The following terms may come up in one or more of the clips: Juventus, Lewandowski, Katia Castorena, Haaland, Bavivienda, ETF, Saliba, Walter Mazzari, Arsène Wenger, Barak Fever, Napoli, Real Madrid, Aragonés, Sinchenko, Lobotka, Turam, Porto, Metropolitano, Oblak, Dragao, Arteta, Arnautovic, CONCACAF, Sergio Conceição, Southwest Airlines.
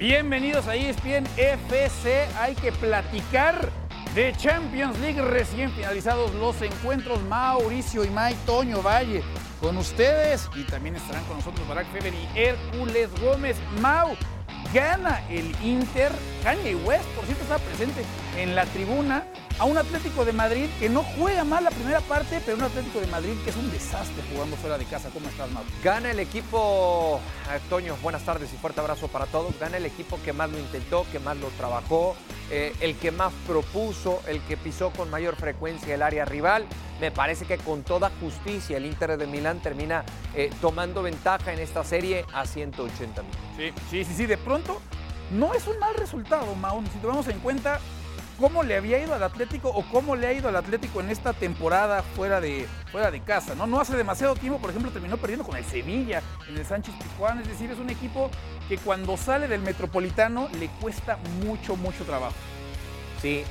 Bienvenidos a ESPN FC. Hay que platicar de Champions League. Recién finalizados los encuentros. Mauricio Ymay, Toño Valle con ustedes. Y también estarán con nosotros Barak Fever y Hércules Gómez. Mau, gana el Inter. Kanye West, por cierto, está presente en la tribuna. A un Atlético de Madrid que no juega mal la primera parte, pero un Atlético de Madrid que es un desastre jugando fuera de casa. ¿Cómo estás, Mau? Gana el equipo, Toño, buenas tardes y fuerte abrazo para todos. Gana el equipo que más lo intentó, que más lo trabajó, el que más propuso, el que pisó con mayor frecuencia el área rival. Me parece que con toda justicia el Inter de Milán termina tomando ventaja en esta serie a 180,000. Sí. De pronto no es un mal resultado, Mau. Si tomamos en cuenta cómo le había ido al Atlético o cómo le ha ido al Atlético en esta temporada fuera de casa, ¿no? No hace demasiado tiempo, por ejemplo, terminó perdiendo con el Sevilla en el Sánchez-Pizjuán. Es decir, es un equipo que cuando sale del Metropolitano le cuesta mucho, mucho trabajo. Sí,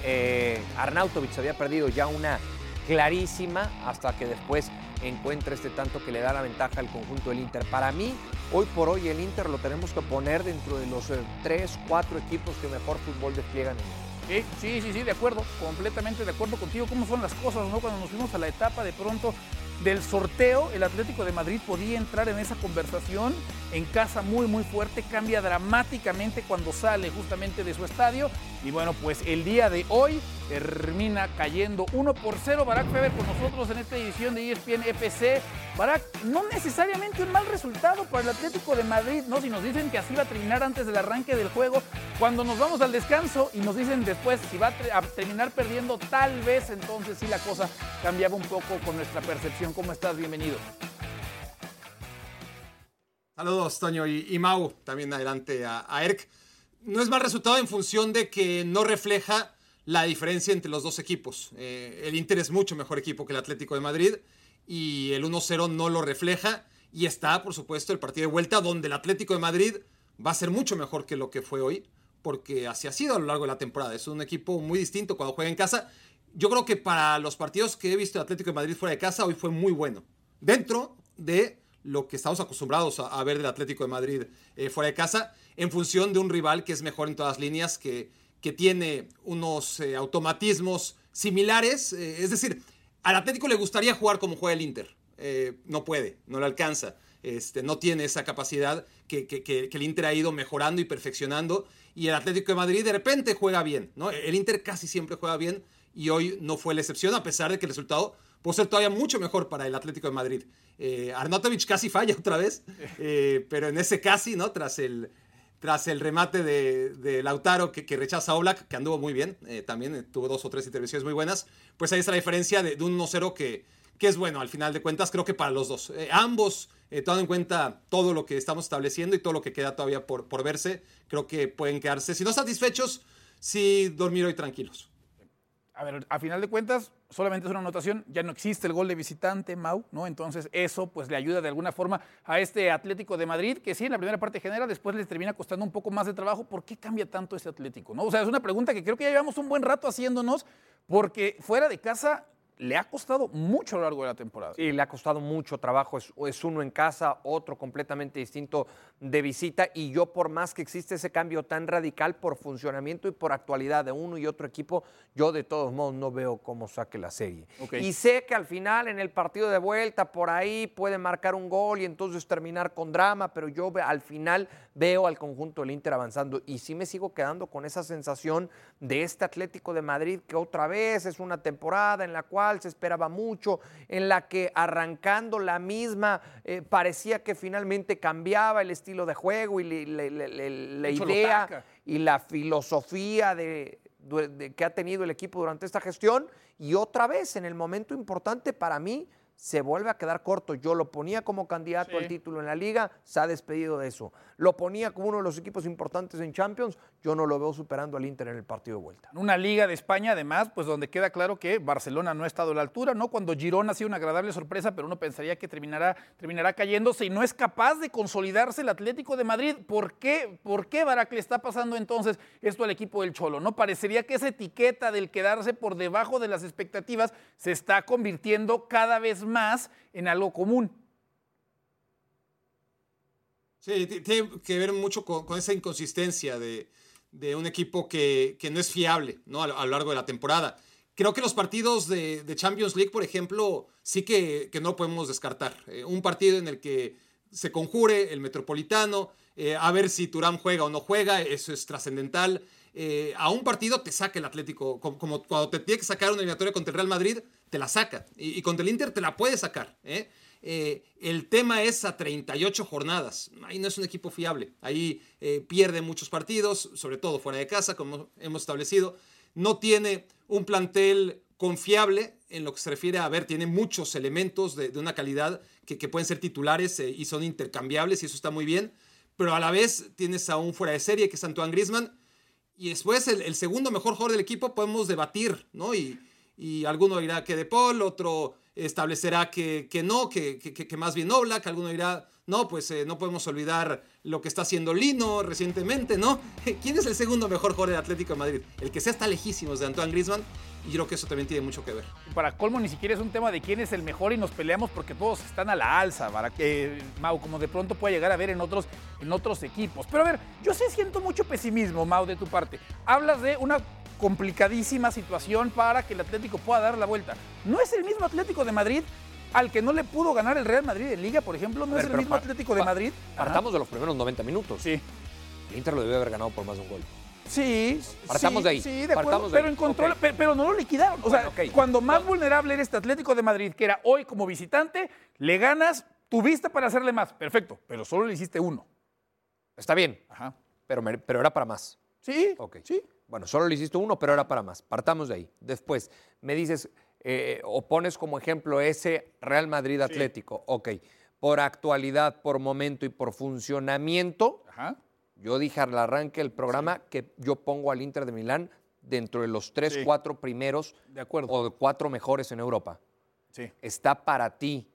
Arnautovic había perdido ya una clarísima hasta que después encuentra este tanto que le da la ventaja al conjunto del Inter. Para mí, hoy por hoy, el Inter lo tenemos que poner dentro de los 3-4 equipos que mejor fútbol despliegan en el... Sí, de acuerdo, completamente de acuerdo contigo. ¿Cómo son las cosas, no? Cuando nos fuimos a la etapa de pronto del sorteo, el Atlético de Madrid podía entrar en esa conversación en casa muy, muy fuerte. Cambia dramáticamente cuando sale justamente de su estadio. Y bueno, pues el día de hoy termina cayendo 1-0. Barak Fever con nosotros en esta edición de ESPN FC. Barak, no necesariamente un mal resultado para el Atlético de Madrid, ¿no? Si nos dicen que así va a terminar antes del arranque del juego, cuando nos vamos al descanso y nos dicen después si va a terminar perdiendo, tal vez entonces sí la cosa cambiaba un poco con nuestra percepción. ¿Cómo estás? Bienvenido. Saludos, Toño y Mau, también adelante a Erc. No es mal resultado en función de que no refleja la diferencia entre los dos equipos. El Inter es mucho mejor equipo que el Atlético de Madrid y el 1-0 no lo refleja. Y está, por supuesto, el partido de vuelta donde el Atlético de Madrid va a ser mucho mejor que lo que fue hoy, porque así ha sido a lo largo de la temporada. Es un equipo muy distinto cuando juega en casa. Yo creo que para los partidos que he visto de Atlético de Madrid fuera de casa, hoy fue muy bueno. Dentro de lo que estamos acostumbrados a ver del Atlético de Madrid fuera de casa, en función de un rival que es mejor en todas líneas, que tiene unos automatismos similares. Es decir, al Atlético le gustaría jugar como juega el Inter. No puede, no le alcanza. No tiene esa capacidad que el Inter ha ido mejorando y perfeccionando, y el Atlético de Madrid de repente juega bien, ¿no? El Inter casi siempre juega bien y hoy no fue la excepción, a pesar de que el resultado puede ser todavía mucho mejor para el Atlético de Madrid. Arnautovic casi falla otra vez, pero en ese casi, ¿no? Tras el remate de Lautaro que rechaza a Oblak, que anduvo muy bien, también tuvo 2 o 3 intervenciones muy buenas, pues ahí está la diferencia de un 1-0 que es bueno, al final de cuentas, creo que para los dos. Ambos, tomando en cuenta todo lo que estamos estableciendo y todo lo que queda todavía por verse, creo que pueden quedarse, si no satisfechos, sí dormir hoy tranquilos. A ver, a final de cuentas, solamente es una anotación, ya no existe el gol de visitante, Mau, ¿no? Entonces eso pues le ayuda de alguna forma a este Atlético de Madrid, que sí, en la primera parte genera, después les termina costando un poco más de trabajo. ¿Por qué cambia tanto este Atlético, no? O sea, es una pregunta que creo que ya llevamos un buen rato haciéndonos, porque fuera de casa le ha costado mucho a lo largo de la temporada. Sí, le ha costado mucho trabajo. Es uno en casa, otro completamente distinto de visita. Y yo, por más que existe ese cambio tan radical por funcionamiento y por actualidad de uno y otro equipo, yo de todos modos no veo cómo saque la serie. Okay. Y sé que al final, en el partido de vuelta, por ahí puede marcar un gol y entonces terminar con drama, pero yo al final veo al conjunto del Inter avanzando. Y sí me sigo quedando con esa sensación de este Atlético de Madrid, que otra vez es una temporada en la cual se esperaba mucho, en la que arrancando la misma parecía que finalmente cambiaba el estilo de juego y la idea y la filosofía de que ha tenido el equipo durante esta gestión, y otra vez en el momento importante para mí se vuelve a quedar corto. Yo lo ponía como candidato al título en la Liga, se ha despedido de eso. Lo ponía como uno de los equipos importantes en Champions, yo no lo veo superando al Inter en el partido de vuelta. Una Liga de España, además, pues donde queda claro que Barcelona no ha estado a la altura, ¿no? Cuando Girona ha sido una agradable sorpresa, pero uno pensaría que terminará cayéndose y no es capaz de consolidarse el Atlético de Madrid. ¿Por qué, Barak, le está pasando entonces esto al equipo del Cholo, ¿no? Parecería que esa etiqueta del quedarse por debajo de las expectativas se está convirtiendo cada vez más en algo común. Sí, tiene que ver mucho con esa inconsistencia de un equipo que no es fiable, ¿no? A lo largo de la temporada. Creo que los partidos de Champions League, por ejemplo, sí que no podemos descartar. Un partido en el que se conjure el Metropolitano, a ver si Turam juega o no juega, eso es trascendental. A un partido te saca el Atlético, como cuando te tiene que sacar una eliminatoria contra el Real Madrid, te la saca. Y contra el Inter te la puede sacar, ¿eh? El tema es a 38 jornadas. Ahí no es un equipo fiable. Ahí pierde muchos partidos, sobre todo fuera de casa, como hemos establecido. No tiene un plantel confiable en lo que se refiere a ver. Tiene muchos elementos de una calidad que pueden ser titulares y son intercambiables, y eso está muy bien. Pero a la vez tienes a un fuera de serie que es Antoine Griezmann. Y después el segundo mejor jugador del equipo podemos debatir, ¿no? Y alguno dirá que De Paul, otro establecerá que no, que más bien Oblak, alguno dirá, no, pues no podemos olvidar lo que está haciendo Lino recientemente, ¿no? ¿Quién es el segundo mejor jugador del Atlético de Madrid? El que sea está lejísimos de Antoine Griezmann, y creo que eso también tiene mucho que ver. Para colmo, ni siquiera es un tema de quién es el mejor y nos peleamos porque todos están a la alza, Mau, como de pronto puede llegar a ver en otros equipos. Pero a ver, yo sí siento mucho pesimismo, Mau, de tu parte. Hablas de una complicadísima situación para que el Atlético pueda dar la vuelta. ¿No es el mismo Atlético de Madrid al que no le pudo ganar el Real Madrid en Liga, por ejemplo? ¿No es el mismo Atlético de Madrid? Partamos de los primeros 90 minutos. Sí. El Inter lo debió haber ganado por más de un gol. Sí. Partamos de ahí. Sí, de acuerdo, pero encontró, okay. Pero no lo liquidaron. O sea, bueno, okay. Cuando más vulnerable era este Atlético de Madrid, que era hoy como visitante, le ganas, tuviste para hacerle más. Perfecto, pero solo le hiciste uno. Está bien, ajá. Pero era para más. Sí, okay. Sí. Bueno, solo le hiciste uno, pero era para más. Partamos de ahí. Después, me dices, o pones como ejemplo ese Real Madrid Atlético. Sí. Ok, por actualidad, por momento y por funcionamiento, ajá. Yo dije al arranque del programa sí. Que yo pongo al Inter de Milán dentro de los 3, sí. 4 primeros de acuerdo. O 4 mejores en Europa. Sí. Está para ti,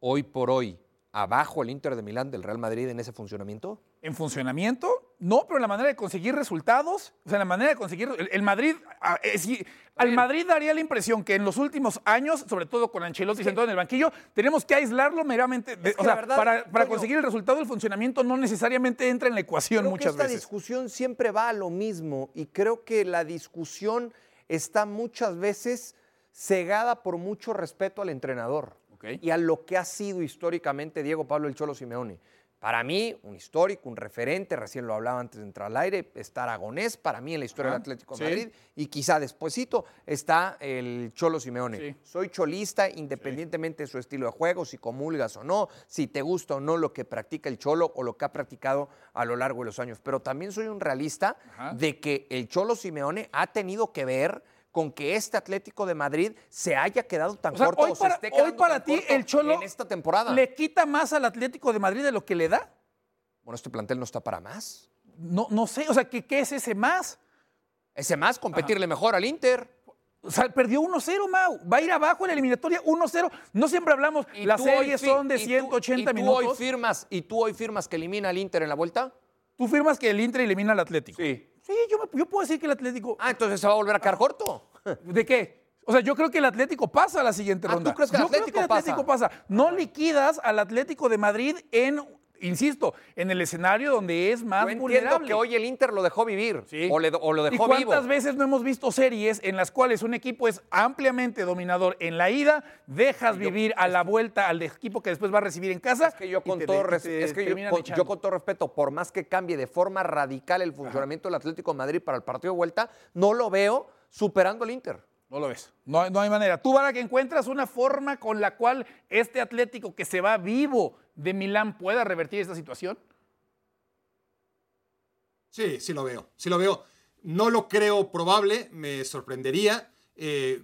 hoy por hoy, abajo el Inter de Milán del Real Madrid en ese funcionamiento. ¿En funcionamiento? No, pero en la manera de conseguir resultados, o sea, en la manera de conseguir... El Madrid... al Madrid daría la impresión que en los últimos años, sobre todo con Ancelotti sentado en el banquillo, tenemos que aislarlo meramente... para conseguir el resultado, el funcionamiento no necesariamente entra en la ecuación muchas veces. Creo que esta discusión siempre va a lo mismo y creo que la discusión está muchas veces cegada por mucho respeto al entrenador y a lo que ha sido históricamente Diego Pablo el Cholo Simeone. Para mí, un histórico, un referente, recién lo hablaba antes de entrar al aire, está Aragonés, para mí en la historia del Atlético de Madrid, y quizá despuesito está el Cholo Simeone. Sí. Soy cholista, independientemente de su estilo de juego, si comulgas o no, si te gusta o no lo que practica el Cholo o lo que ha practicado a lo largo de los años. Pero también soy un realista de que el Cholo Simeone ha tenido que ver con que este Atlético de Madrid se haya quedado tan corto o se esté quedando tan corto el Cholo en esta temporada. ¿Le quita más al Atlético de Madrid de lo que le da? Bueno, este plantel no está para más. No sé, o sea, ¿qué es ese más? Ese más, competirle mejor al Inter. O sea, perdió 1-0, Mau. Va a ir abajo en la eliminatoria 1-0. No siempre hablamos, las series son de 180 minutos. ¿Y tú hoy firmas que elimina al Inter en la vuelta? ¿Tú firmas que el Inter elimina al Atlético? Sí. Sí, yo puedo decir que el Atlético... entonces se va a volver a quedar corto. ¿De qué? O sea, yo creo que el Atlético pasa a la siguiente ronda. ¿Tú crees que el Atlético pasa? No liquidas al Atlético de Madrid en el escenario donde es más vulnerable. Entiendo que hoy el Inter lo dejó vivir o lo dejó vivo. ¿Y cuántas veces no hemos visto series en las cuales un equipo es ampliamente dominador en la ida, dejas vivir a la vuelta al equipo que después va a recibir en casa? Es que yo con todo respeto, por más que cambie de forma radical el funcionamiento del Atlético de Madrid para el partido de vuelta, no lo veo superando al Inter. No lo ves. No hay manera. Tú, Barak, encuentras una forma con la cual este Atlético que se va vivo de Milán pueda revertir esta situación. Sí, sí lo veo. No lo creo probable, me sorprendería.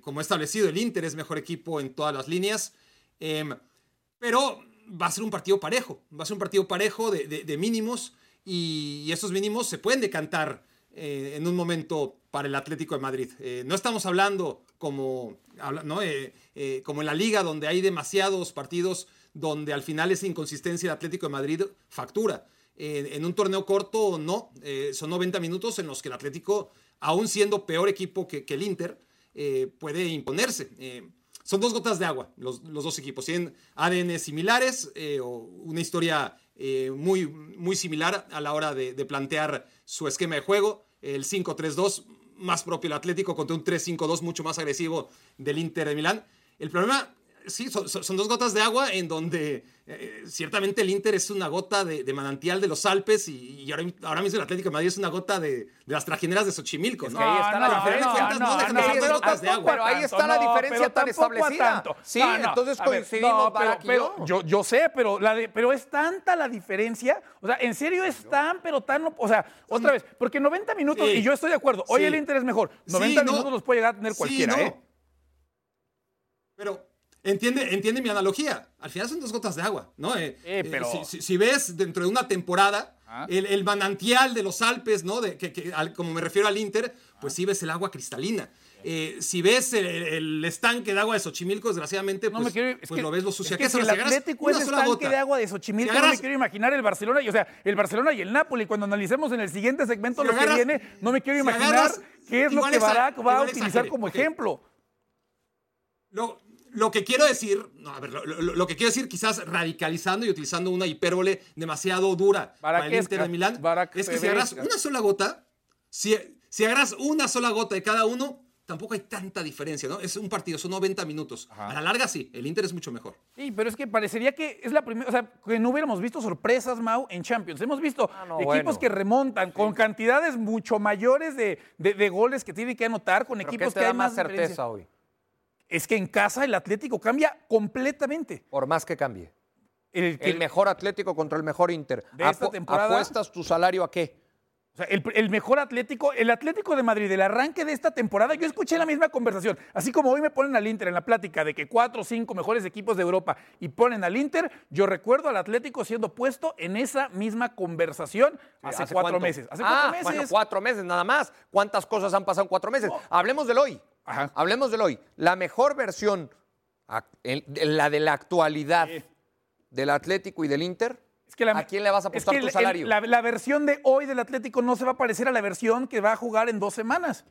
Como he establecido, el Inter es mejor equipo en todas las líneas. Pero va a ser un partido parejo. Va a ser un partido parejo de mínimos y esos mínimos se pueden decantar en un momento para el Atlético de Madrid. No estamos hablando como en la Liga, donde hay demasiados partidos donde al final esa inconsistencia del Atlético de Madrid factura. En un torneo corto, son 90 minutos en los que el Atlético, aún siendo peor equipo que el Inter, puede imponerse. Son dos gotas de agua, los dos equipos. Tienen ADN similares, o una historia muy similar a la hora de plantear su esquema de juego. El 5-3-2 más propio del Atlético contra un 3-5-2 mucho más agresivo del Inter de Milán. El problema, sí, son dos gotas de agua en donde ciertamente el Inter es una gota de manantial de los Alpes y ahora mismo el Atlético de Madrid es una gota de las trajineras de Xochimilco. ¿No? Es que ahí está la diferencia. Pero ahí está la diferencia tan establecida. Sí, entonces coincidimos. Yo sé, pero es tanta la diferencia. O sea, en serio es tan... O sea, otra vez, porque 90 minutos, y yo estoy de acuerdo, hoy el Inter es mejor. 90 minutos los puede llegar a tener cualquiera. Pero... Entiende mi analogía. Al final son dos gotas de agua, ¿no? Pero... si ves dentro de una temporada el manantial de los Alpes, ¿no? Como me refiero al Inter, pues sí ves el agua cristalina. Si ves el estanque de agua de Xochimilco, desgraciadamente, lo ves lo sucia. Si el Atlético es estanque gota de agua de Xochimilco, no me quiero imaginar el Barcelona. El Barcelona y el Napoli, cuando analicemos en el siguiente segmento que viene, no me quiero imaginar qué es lo que Barak va a utilizar como ejemplo. Lo que quiero decir, quizás radicalizando y utilizando una hipérbole demasiado dura para el Inter de Milán, es que si agarras una sola gota, si agarras una sola gota de cada uno, tampoco hay tanta diferencia, ¿no? Es un partido, son 90 minutos. Ajá. A la larga sí, el Inter es mucho mejor. Sí, pero es que parecería que es la primera, o sea, que no hubiéramos visto sorpresas, Mau, en Champions. Hemos visto equipos que remontan con cantidades mucho mayores de goles que tienen que anotar, con equipos que hay más certeza hoy. Es que en casa el Atlético cambia completamente. Por más que cambie. El mejor Atlético contra el mejor Inter. De esta temporada, ¿apuestas tu salario a qué? O sea, el mejor Atlético, el Atlético de Madrid, el arranque de esta temporada, yo escuché la misma conversación. Así como hoy me ponen al Inter en la plática de que 4 o 5 mejores equipos de Europa y ponen al Inter, yo recuerdo al Atlético siendo puesto en esa misma conversación hace 4 meses. Hace 4 meses. Bueno, 4 meses nada más. ¿Cuántas cosas han pasado en 4 meses? No. Hablemos del hoy. Ajá. Hablemos del hoy. La mejor versión, la de la actualidad del Atlético y del Inter. Es que ¿a quién le vas a apostar tu salario? La versión de hoy del Atlético no se va a parecer a la versión que va a jugar en 2 semanas.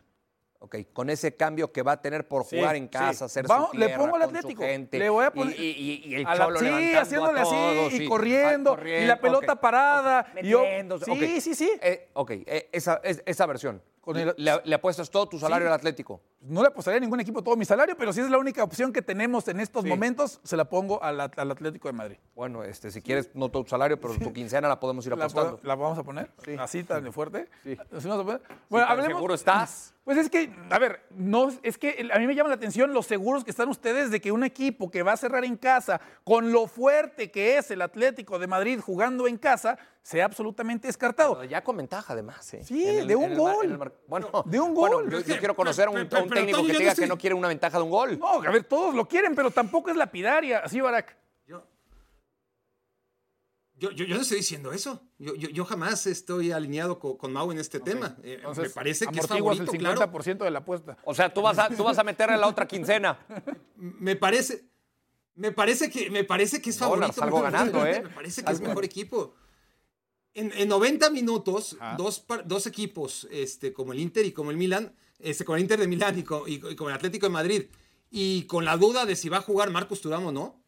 Ok, con ese cambio que va a tener por jugar en casa, hacer su tierra, le pongo al Atlético, gente, le voy a poner y el Cholo levantando haciéndole a todos, así, y corriendo, y la pelota parada. Esa versión. ¿Le apuestas todo tu salario al Atlético? No le apostaría a ningún equipo todo mi salario, pero si es la única opción que tenemos en estos momentos, se la pongo al Atlético de Madrid. Bueno, si quieres, no todo tu salario, pero tu quincena la podemos ir apostando. ¿La vamos a poner? Sí. ¿Así tan fuerte? Sí. ¿Así vamos a poner? Bueno, hablemos. ¿Seguro estás? Pues es que, a ver, a mí me llama la atención los seguros que están ustedes de que un equipo que va a cerrar en casa, con lo fuerte que es el Atlético de Madrid jugando en casa, sea absolutamente descartado. Pero ya con ventaja, además. Sí, de un gol. Bueno, yo quiero conocer a un técnico que diga que no quiere una ventaja de un gol. No, a ver, todos lo quieren, pero tampoco es lapidaria. Así, Barak. Yo no estoy diciendo eso. Yo jamás estoy alineado con Mau en este tema. Entonces, me parece que es favorito, el 50% de la apuesta. O sea, tú vas a meterle la otra quincena. Me parece que es favorito. No, salgo ganando, ¿eh? Me parece que es mejor equipo. En 90 minutos, dos equipos, como el Inter y como el Milan, con el Inter de Milán y con el Atlético de Madrid, y con la duda de si va a jugar Marcus Thuram o no.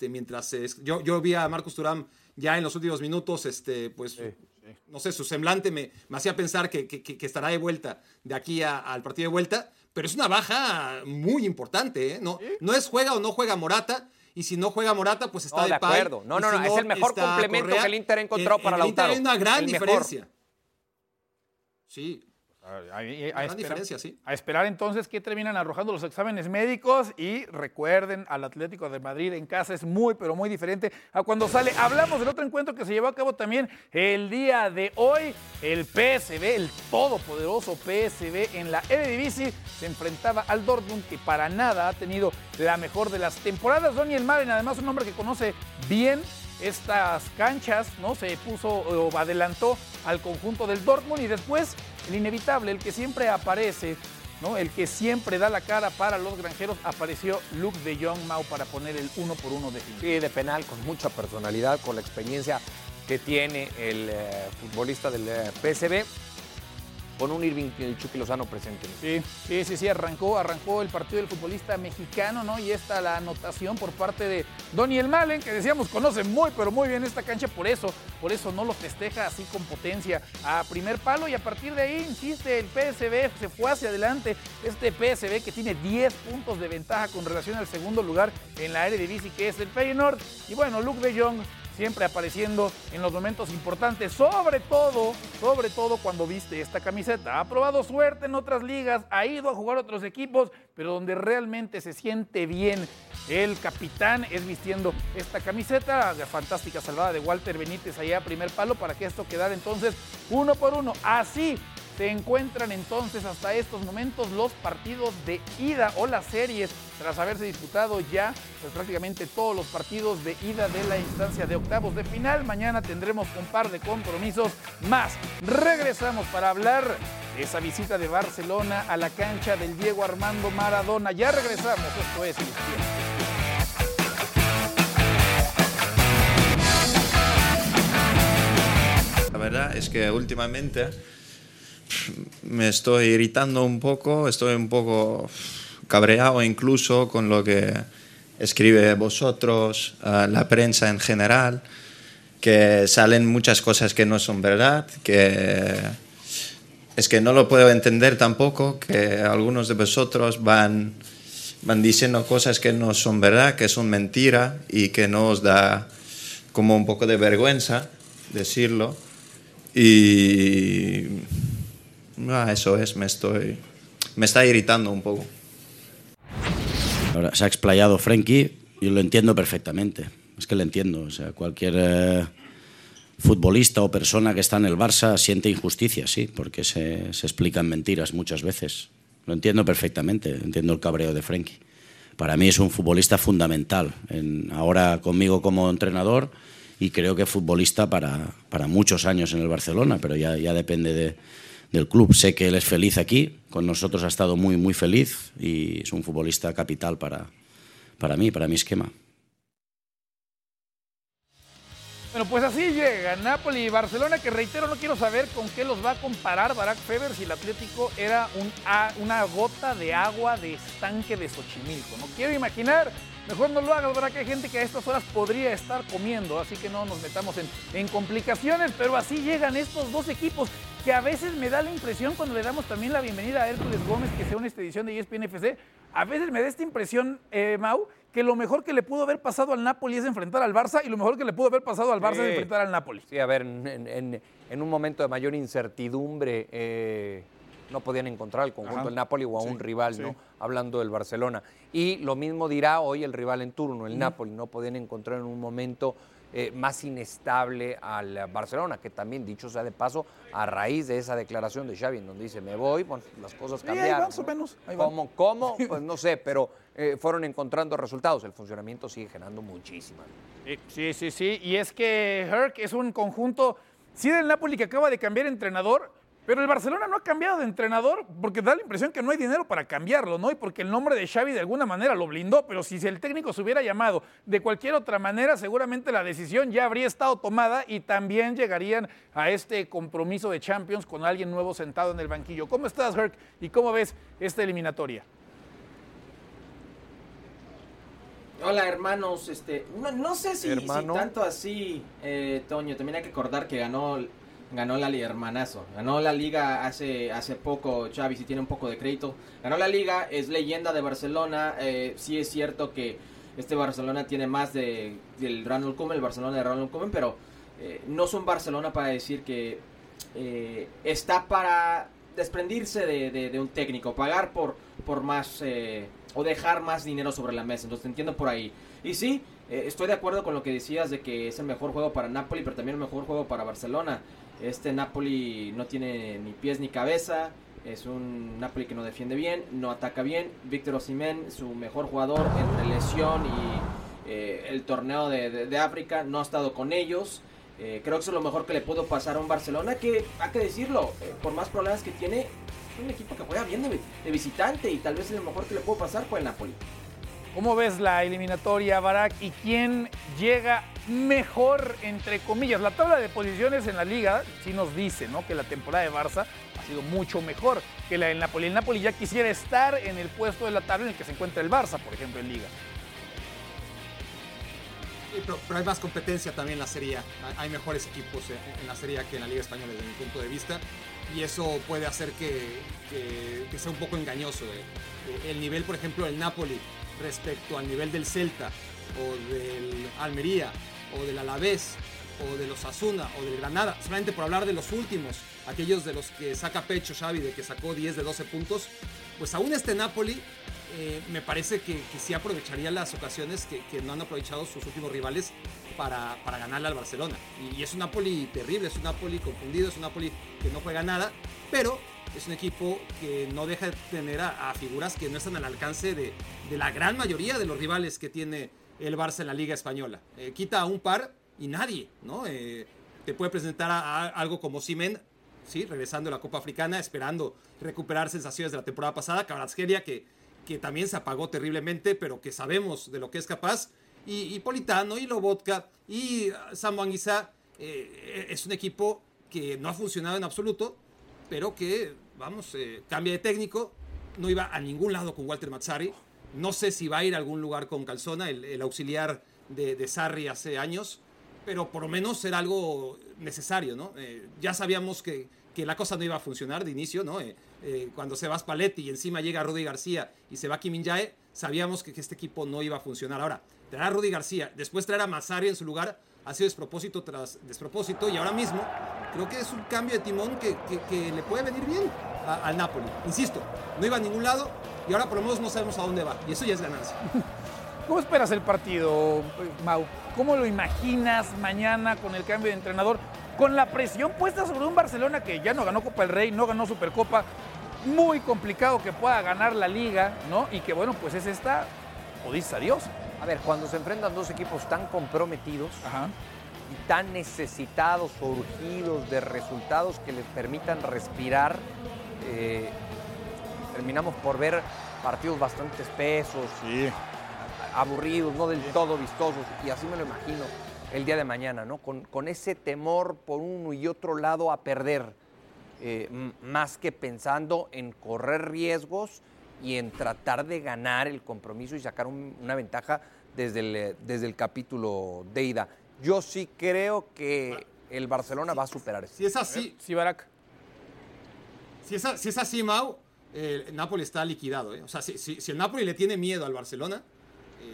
Mientras yo vi a Marcus Thuram ya en los últimos minutos, no sé, su semblante me hacía pensar que estará de vuelta de aquí al partido de vuelta, pero es una baja muy importante, ¿eh? No es juega o no juega Morata, y si no juega Morata, pues está de acuerdo. Par. No, es el mejor complemento Correa, que el Inter ha encontrado para Lautaro. El Inter hay una gran diferencia. Mejor. Sí. A esperar entonces que terminan arrojando los exámenes médicos, y recuerden, al Atlético de Madrid en casa es muy, pero muy diferente a cuando sale. Hablamos del otro encuentro que se llevó a cabo también el día de hoy. El PSV, el todopoderoso PSV en la Eredivisie, se enfrentaba al Dortmund, que para nada ha tenido la mejor de las temporadas. Daniel Marín, además un hombre que conoce bien estas canchas, ¿no? Se puso o adelantó al conjunto del Dortmund, y después el inevitable, el que siempre aparece, ¿no? El que siempre da la cara para los granjeros, apareció Luke de Jong, Mau, para poner el 1-1 de fin. Sí, de penal, con mucha personalidad, con la experiencia que tiene el futbolista del PSV. con un Irving y el Chucky Lozano presente. Sí, arrancó el partido del futbolista mexicano, ¿no? Y esta la anotación por parte de Doniel Malen, que decíamos conoce muy, pero muy bien esta cancha, por eso no lo festeja así con potencia a primer palo, y a partir de ahí, insiste, el PSV se fue hacia adelante, este PSV que tiene 10 puntos de ventaja con relación al segundo lugar en la Eredivisie, que es el Feyenoord, y bueno, Luke de Jong siempre apareciendo en los momentos importantes, sobre todo cuando viste esta camiseta. Ha probado suerte en otras ligas, ha ido a jugar otros equipos, pero donde realmente se siente bien el capitán es vistiendo esta camiseta. La fantástica salvada de Walter Benítez allá a primer palo para que esto quedara entonces 1-1. Así se encuentran entonces hasta estos momentos los partidos de ida o las series, tras haberse disputado ya prácticamente todos los partidos de ida de la instancia de octavos de final. Mañana tendremos un par de compromisos más. Regresamos para hablar de esa visita de Barcelona a la cancha del Diego Armando Maradona. Ya regresamos, esto es Cristiano. La verdad es que últimamente me estoy irritando un poco, estoy un poco cabreado incluso con lo que escribe vosotros, la prensa en general, que salen muchas cosas que no son verdad, que es que no lo puedo entender tampoco, que algunos de vosotros van diciendo cosas que no son verdad, que son mentira y que no os da como un poco de vergüenza decirlo. Y eso es, me está irritando un poco. Ahora, se ha explayado Frenkie y lo entiendo perfectamente. Es que lo entiendo. O sea, cualquier futbolista o persona que está en el Barça siente injusticia, sí, porque se explican mentiras muchas veces. Lo entiendo perfectamente. Entiendo el cabreo de Frenkie. Para mí es un futbolista fundamental. Ahora conmigo como entrenador, y creo que futbolista para muchos años en el Barcelona, pero ya depende del club. Sé que él es feliz aquí, con nosotros ha estado muy, muy feliz y es un futbolista capital para mi esquema. Bueno, pues así llega Napoli y Barcelona, que reitero, no quiero saber con qué los va a comparar Barak Fever si el Atlético era una gota de agua de estanque de Xochimilco. No quiero imaginar, mejor no lo hagas, Barak, que hay gente que a estas horas podría estar comiendo, así que no nos metamos en complicaciones, pero así llegan estos dos equipos, que a veces me da la impresión, cuando le damos también la bienvenida a Hércules Gómez, que sea una esta edición de ESPN FC, a veces me da esta impresión, Mau, que lo mejor que le pudo haber pasado al Napoli es enfrentar al Barça, y lo mejor que le pudo haber pasado al Barça es enfrentar al Napoli. Sí, a ver, en un momento de mayor incertidumbre no podían encontrar al conjunto del Napoli o a un rival, ¿no? Hablando del Barcelona. Y lo mismo dirá hoy el rival en turno, el Napoli. No podían encontrar en un momento más inestable al Barcelona, que también, dicho sea de paso, a raíz de esa declaración de Xavi, en donde dice, me voy, bueno, las cosas cambiaron. Ahí van, más o menos. ¿Cómo? Pues no sé, pero fueron encontrando resultados. El funcionamiento sigue generando muchísimas. Sí. Y es que Herc es un conjunto, sí, del Napoli, que acaba de cambiar entrenador, pero el Barcelona no ha cambiado de entrenador porque da la impresión que no hay dinero para cambiarlo, ¿no? Y porque el nombre de Xavi de alguna manera lo blindó, pero si el técnico se hubiera llamado de cualquier otra manera, seguramente la decisión ya habría estado tomada y también llegarían a este compromiso de Champions con alguien nuevo sentado en el banquillo. ¿Cómo estás, Herc? ¿Y cómo ves esta eliminatoria? Hola, hermanos. No sé si tanto así, Toño. También hay que acordar que ganó la Liga, hermanazo. Ganó la Liga hace poco, Xavi, si tiene un poco de crédito. Ganó la Liga, es leyenda de Barcelona. Sí es cierto que este Barcelona tiene más del Ronald Koeman, el Barcelona de Ronald Koeman, pero no es un Barcelona para decir que está para desprendirse de un técnico, pagar por más o dejar más dinero sobre la mesa. Entonces, te entiendo por ahí. Y sí, estoy de acuerdo con lo que decías de que es el mejor juego para Napoli, pero también el mejor juego para Barcelona. Este Napoli no tiene ni pies ni cabeza, es un Napoli que no defiende bien, no ataca bien. Víctor Osimhen, su mejor jugador entre lesión y el torneo de África, no ha estado con ellos. Creo que eso es lo mejor que le pudo pasar a un Barcelona, que hay que decirlo, por más problemas que tiene, es un equipo que juega bien de visitante y tal vez es lo mejor que le pudo pasar fue el Napoli. ¿Cómo ves la eliminatoria, Barak? ¿Y quién llega mejor, entre comillas? La tabla de posiciones en la Liga sí nos dice, ¿no?, que la temporada de Barça ha sido mucho mejor que la del Napoli. El Napoli ya quisiera estar en el puesto de la tabla en el que se encuentra el Barça, por ejemplo, en Liga. Sí, pero hay más competencia también en la Serie A. Hay mejores equipos en la Serie A que en la Liga Española, desde mi punto de vista. Y eso puede hacer que sea un poco engañoso. El nivel, por ejemplo, del Napoli respecto al nivel del Celta, o del Almería, o del Alavés, o de los Asuna, o del Granada, solamente por hablar de los últimos, aquellos de los que saca pecho Xavi, de que sacó 10 de 12 puntos, pues aún este Napoli me parece que sí aprovecharía las ocasiones que no han aprovechado sus últimos rivales para ganarle al Barcelona. Y es un Napoli terrible, es un Napoli confundido, es un Napoli que no juega nada, pero es un equipo que no deja de tener a figuras que no están al alcance de la gran mayoría de los rivales que tiene el Barça en la Liga Española. Quita a un par y nadie, ¿no? Te puede presentar a algo como Osimhen, ¿sí? Regresando a la Copa Africana, esperando recuperar sensaciones de la temporada pasada. Kvaratskhelia, que también se apagó terriblemente, pero que sabemos de lo que es capaz. Y Politano, y Lobotka, y Sambanguissa. Es un equipo que no ha funcionado en absoluto, pero que, vamos, cambia de técnico. No iba a ningún lado con Walter Mazzarri. No sé si va a ir a algún lugar con Calzona, el auxiliar de Sarri hace años, pero por lo menos era algo necesario, ¿no? Ya sabíamos que la cosa no iba a funcionar de inicio, ¿no? Cuando se va Spalletti y encima llega Rudy García y se va Kim In-jae, sabíamos que este equipo no iba a funcionar. Ahora, traer a Rudy García, después traer a Mazzarri en su lugar, ha sido despropósito tras despropósito, y ahora mismo creo que es un cambio de timón que le puede venir bien al Napoli. Insisto, no iba a ningún lado, y ahora por lo menos no sabemos a dónde va, y eso ya es ganancia. ¿Cómo esperas el partido, Mau? ¿Cómo lo imaginas mañana con el cambio de entrenador? Con la presión puesta sobre un Barcelona que ya no ganó Copa del Rey, no ganó Supercopa, muy complicado que pueda ganar la Liga, ¿no? Y que, bueno, pues es esta, o dices adiós. A ver, cuando se enfrentan dos equipos tan comprometidos, ajá, y tan necesitados, urgidos de resultados que les permitan respirar, terminamos por ver partidos bastante espesos, sí, aburridos, no del todo vistosos, y así me lo imagino el día de mañana, ¿no? Con ese temor por uno y otro lado a perder, más que pensando en correr riesgos y en tratar de ganar el compromiso y sacar una ventaja desde el capítulo de ida. Yo sí creo que el Barcelona va a superar eso. Si es así, sí, Barak. Si es así, Mau, el Napoli está liquidado, ¿eh? O sea, si el Napoli le tiene miedo al Barcelona,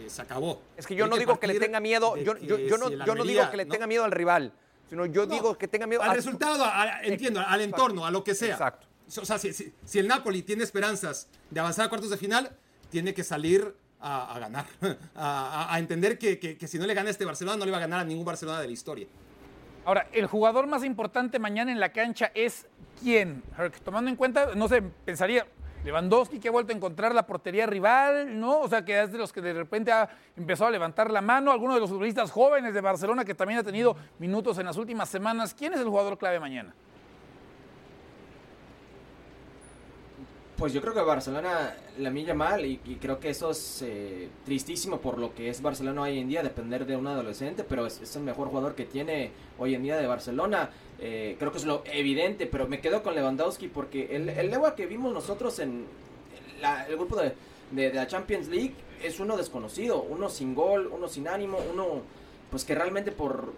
se acabó. Es que yo no digo que le tenga miedo, yo no digo que le tenga miedo al rival, sino yo digo que tenga miedo al resultado, al entorno, a lo que sea. Exacto. O sea, si el Napoli tiene esperanzas de avanzar a cuartos de final, tiene que salir a ganar, a entender que si no le gana este Barcelona, no le va a ganar a ningún Barcelona de la historia. Ahora, el jugador más importante mañana en la cancha es ¿quién? Tomando en cuenta, no sé, pensaría Lewandowski, que ha vuelto a encontrar la portería rival, ¿no? O sea, que es de los que de repente ha empezado a levantar la mano. Alguno de los futbolistas jóvenes de Barcelona que también ha tenido minutos en las últimas semanas. ¿Quién es el jugador clave mañana? Pues yo creo que Barcelona la milla mal, y creo que eso es tristísimo por lo que es Barcelona hoy en día, depender de un adolescente, pero es el mejor jugador que tiene hoy en día de Barcelona. Creo que es lo evidente, pero me quedo con Lewandowski porque el Lewa que vimos nosotros en el grupo de la Champions League es uno desconocido, uno sin gol, uno sin ánimo, uno pues que realmente por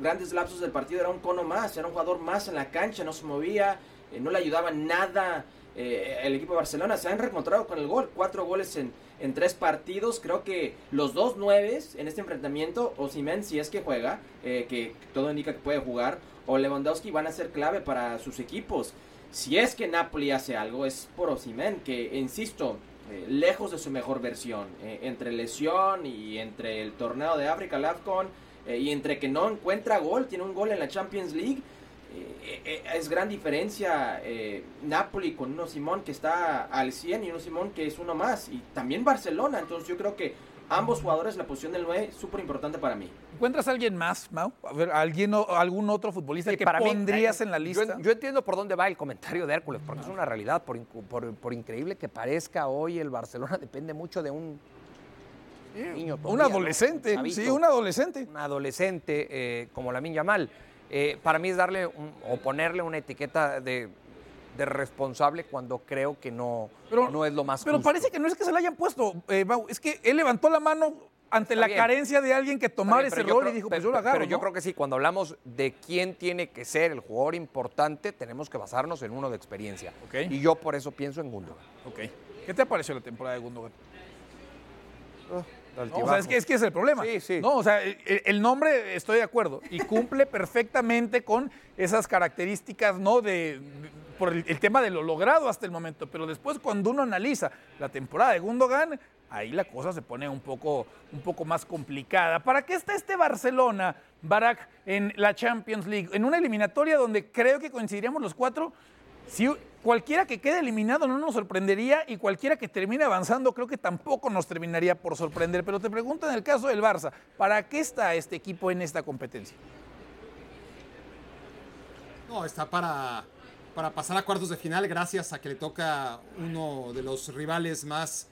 grandes lapsos del partido era un cono más, era un jugador más en la cancha, no se movía, no le ayudaba nada. El equipo de Barcelona se ha reencontrado con el gol, 4 goles en 3 partidos, creo que los 2 9 en este enfrentamiento, Osimhen si es que juega, que todo indica que puede jugar, o Lewandowski van a ser clave para sus equipos. Si es que Napoli hace algo es por Osimhen, que insisto, lejos de su mejor versión, entre lesión y entre el torneo de África, el AFCON, y entre que no encuentra gol, tiene un gol en la Champions League. Es gran diferencia Napoli con un Osimhen que está al 100 y un Osimhen que es uno más, y también Barcelona, entonces yo creo que ambos jugadores, la posición del 9 es súper importante para mí. ¿Encuentras a alguien más, Mau? A ver, ¿algún otro futbolista que para pondrías en la lista? Yo entiendo por dónde va el comentario de Hércules, porque es una realidad, por increíble que parezca hoy el Barcelona depende mucho de un niño todavía, un adolescente, ¿no? Sí, un adolescente como Lamine Yamal. Para mí es darle o ponerle una etiqueta de de responsable cuando creo que no es lo más justo. Pero parece que no es que se lo hayan puesto, es que él levantó la mano ante la carencia de alguien que tomara ese rol y dijo, pues yo lo agarro. Pero yo creo que sí, cuando hablamos de quién tiene que ser el jugador importante, tenemos que basarnos en uno de experiencia. Okay. Y yo por eso pienso en Gundogan. Okay. ¿Qué te pareció la temporada de Gundogan? No, o sea, es que es el problema. Sí, sí. No, o sea, el nombre, estoy de acuerdo, y cumple perfectamente con esas características, ¿no? Por el tema de lo logrado hasta el momento. Pero después, cuando uno analiza la temporada de Gundogan, ahí la cosa se pone un poco más complicada. ¿Para qué está este Barcelona, Barak, en la Champions League? En una eliminatoria donde creo que coincidiríamos los cuatro. Si cualquiera que quede eliminado no nos sorprendería y cualquiera que termine avanzando creo que tampoco nos terminaría por sorprender. Pero te pregunto en el caso del Barça, ¿para qué está este equipo en esta competencia? No, está para pasar a cuartos de final gracias a que le toca uno de los rivales más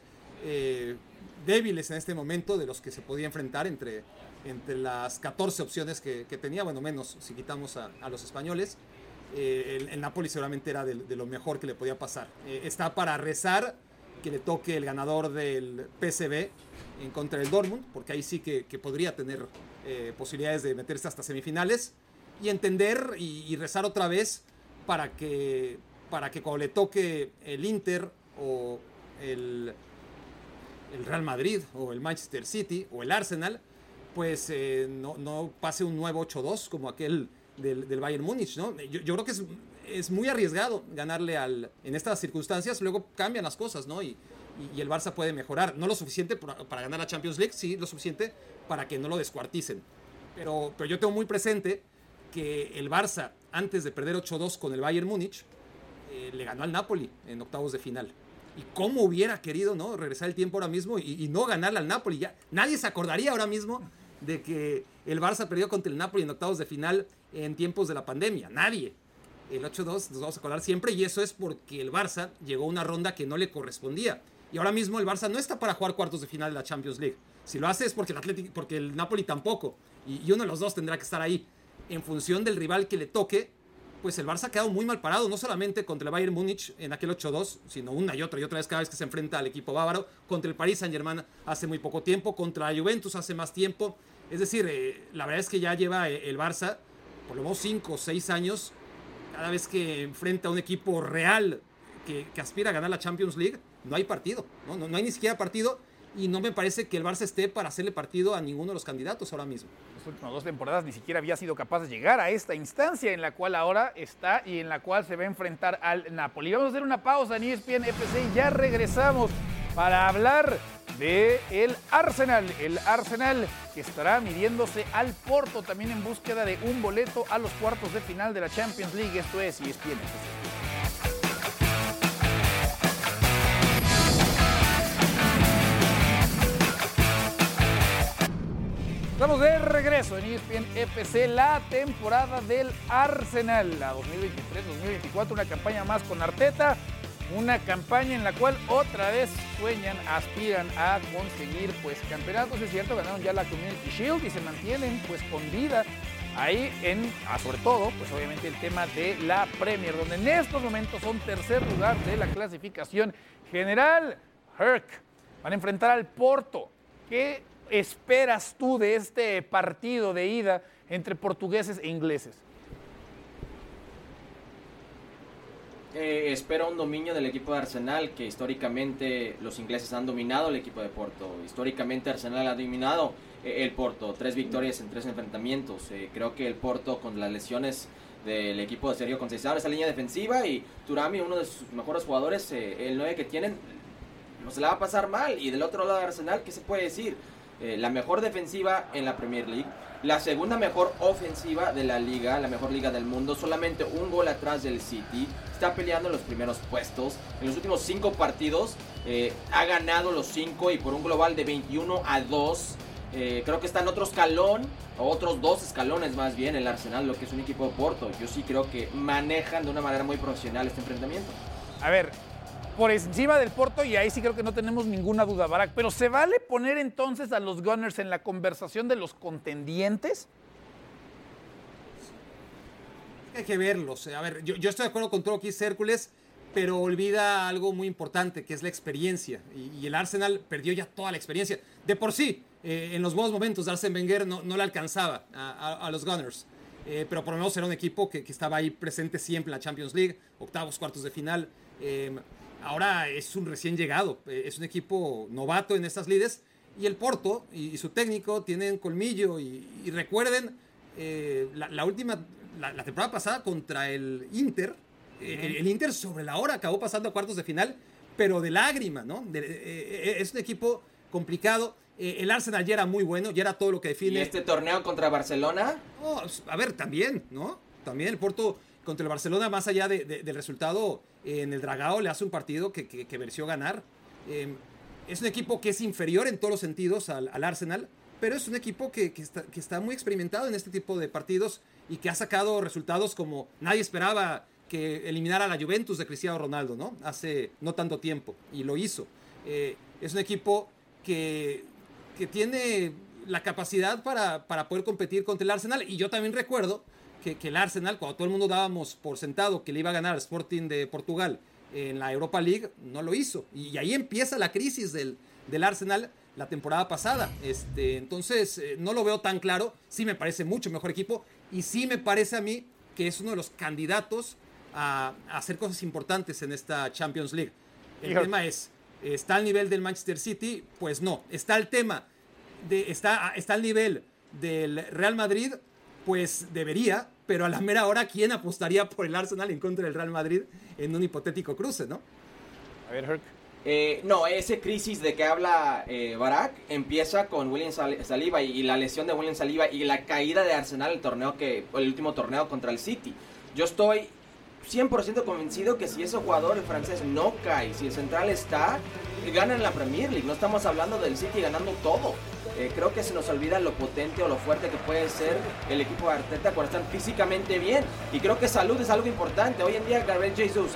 débiles en este momento de los que se podía enfrentar entre las 14 opciones que tenía, bueno, menos si quitamos a los españoles. El Napoli seguramente era de lo mejor que le podía pasar. Está para rezar que le toque el ganador del PSV en contra del Dortmund, porque ahí sí que podría tener posibilidades de meterse hasta semifinales, y entender y rezar otra vez para que cuando le toque el Inter o el Real Madrid o el Manchester City o el Arsenal, pues no pase un 9-8-2 como aquel del Bayern Múnich, ¿no? Yo creo que es muy arriesgado ganarle en estas circunstancias. Luego cambian las cosas, ¿no? Y el Barça puede mejorar. No lo suficiente para ganar la Champions League, sí lo suficiente para que no lo descuarticen. Pero yo tengo muy presente que el Barça, antes de perder 8-2 con el Bayern Múnich, le ganó al Napoli en octavos de final. Y cómo hubiera querido, ¿no?, regresar el tiempo ahora mismo y no ganarle al Napoli. Ya nadie se acordaría ahora mismo de que el Barça perdió contra el Napoli en octavos de final en tiempos de la pandemia. Nadie. El 8-2 nos vamos a acordar siempre, y eso es porque el Barça llegó a una ronda que no le correspondía. Y ahora mismo el Barça no está para jugar cuartos de final de la Champions League. Si lo hace es porque el Napoli tampoco. Y uno de los dos tendrá que estar ahí. En función del rival que le toque, pues el Barça ha quedado muy mal parado, no solamente contra el Bayern Múnich en aquel 8-2, sino una y otra vez cada vez que se enfrenta al equipo bávaro, contra el Paris Saint-Germain hace muy poco tiempo, contra la Juventus hace más tiempo. Es decir, la verdad es que ya lleva el Barça por lo menos 5 o 6 años, cada vez que enfrenta a un equipo real que aspira a ganar la Champions League, no hay partido, no hay ni siquiera partido, y no me parece que el Barça esté para hacerle partido a ninguno de los candidatos ahora mismo. Las últimas 2 temporadas ni siquiera había sido capaz de llegar a esta instancia en la cual ahora está y en la cual se va a enfrentar al Napoli. Vamos a hacer una pausa en ESPN FC y ya regresamos para hablar del Arsenal. El Arsenal que estará midiéndose al Porto, también en búsqueda de un boleto a los cuartos de final de la Champions League. Esto es ESPN FC. Estamos de regreso en ESPN FC, la temporada del Arsenal, la 2023-2024, una campaña más con Arteta, una campaña en la cual otra vez sueñan, aspiran a conseguir pues campeonatos. Es cierto, ganaron ya la Community Shield y se mantienen pues con vida ahí sobre todo, pues obviamente el tema de la Premier, donde en estos momentos son tercer lugar de la clasificación general. Van a enfrentar al Porto. ¿Qué esperas tú de este partido de ida entre portugueses e ingleses? Espero un dominio del equipo de Arsenal, que históricamente los ingleses han dominado el equipo de Porto. Históricamente Arsenal ha dominado el Porto. 3 victorias en 3 enfrentamientos. Creo que el Porto, con las lesiones del equipo de Sergio Conceição, esa línea defensiva, y Turam, uno de sus mejores jugadores, el 9 que tienen, no se la va a pasar mal. Y del otro lado de Arsenal, ¿qué se puede decir? La mejor defensiva en la Premier League, la segunda mejor ofensiva de la liga, la mejor liga del mundo, solamente un gol atrás del City, está peleando en los primeros puestos, en los últimos 5 partidos ha ganado los 5 y por un global de 21-2, creo que está en otro escalón, o otros 2 escalones más bien el Arsenal, lo que es un equipo de Porto. Yo sí creo que manejan de una manera muy profesional este enfrentamiento. A ver, por encima del Porto, y ahí sí creo que no tenemos ninguna duda, Barak. ¿Pero se vale poner entonces a los Gunners en la conversación de los contendientes? que hay que verlos. A ver, yo estoy de acuerdo con todo lo que dice Hércules, pero olvida algo muy importante, que es la experiencia. Y el Arsenal perdió ya toda la experiencia. De por sí, en los buenos momentos de Arsène Wenger no le alcanzaba a los Gunners. Pero por lo menos era un equipo que estaba ahí presente siempre en la Champions League, octavos, cuartos de final. Ahora es un recién llegado, es un equipo novato en estas lides. Y el Porto y su técnico tienen colmillo. Y recuerden, la temporada pasada contra el Inter, el Inter sobre la hora acabó pasando a cuartos de final, pero de lágrima, ¿no? Es un equipo complicado. El Arsenal ya era muy bueno, ya era todo lo que define. ¿Y este torneo contra Barcelona? Oh, a ver, también, ¿no? También el Porto contra el Barcelona, más allá del resultado en el Dragao, le hace un partido que mereció ganar. Es un equipo que es inferior en todos los sentidos al Arsenal, pero es un equipo que está muy experimentado en este tipo de partidos y que ha sacado resultados como nadie esperaba que eliminara a la Juventus de Cristiano Ronaldo, ¿no? Hace no tanto tiempo, y lo hizo. Es un equipo que tiene la capacidad para poder competir contra el Arsenal. Y yo también recuerdo que el Arsenal, cuando todo el mundo dábamos por sentado que le iba a ganar al Sporting de Portugal en la Europa League, no lo hizo. Y ahí empieza la crisis del Arsenal la temporada pasada. Entonces, no lo veo tan claro. Sí me parece mucho mejor equipo. Y sí me parece a mí que es uno de los candidatos a hacer cosas importantes en esta Champions League. El tema es... ¿Está al nivel del Manchester City? Pues no. ¿Está al nivel del Real Madrid? Pues debería, pero a la mera hora, ¿quién apostaría por el Arsenal en contra del Real Madrid en un hipotético cruce, no? A ver, Herc. No, esa crisis de que habla Barak empieza con William Saliba y la lesión de William Saliba y la caída de Arsenal el último torneo contra el City. Yo estoy 100% convencido que si ese jugador, el francés, no cae, si el central está, ganan la Premier League. No estamos hablando del City ganando todo. Creo que se nos olvida lo potente o lo fuerte que puede ser el equipo de Arteta cuando están físicamente bien. Y creo que salud es algo importante. Hoy en día Gabriel Jesús,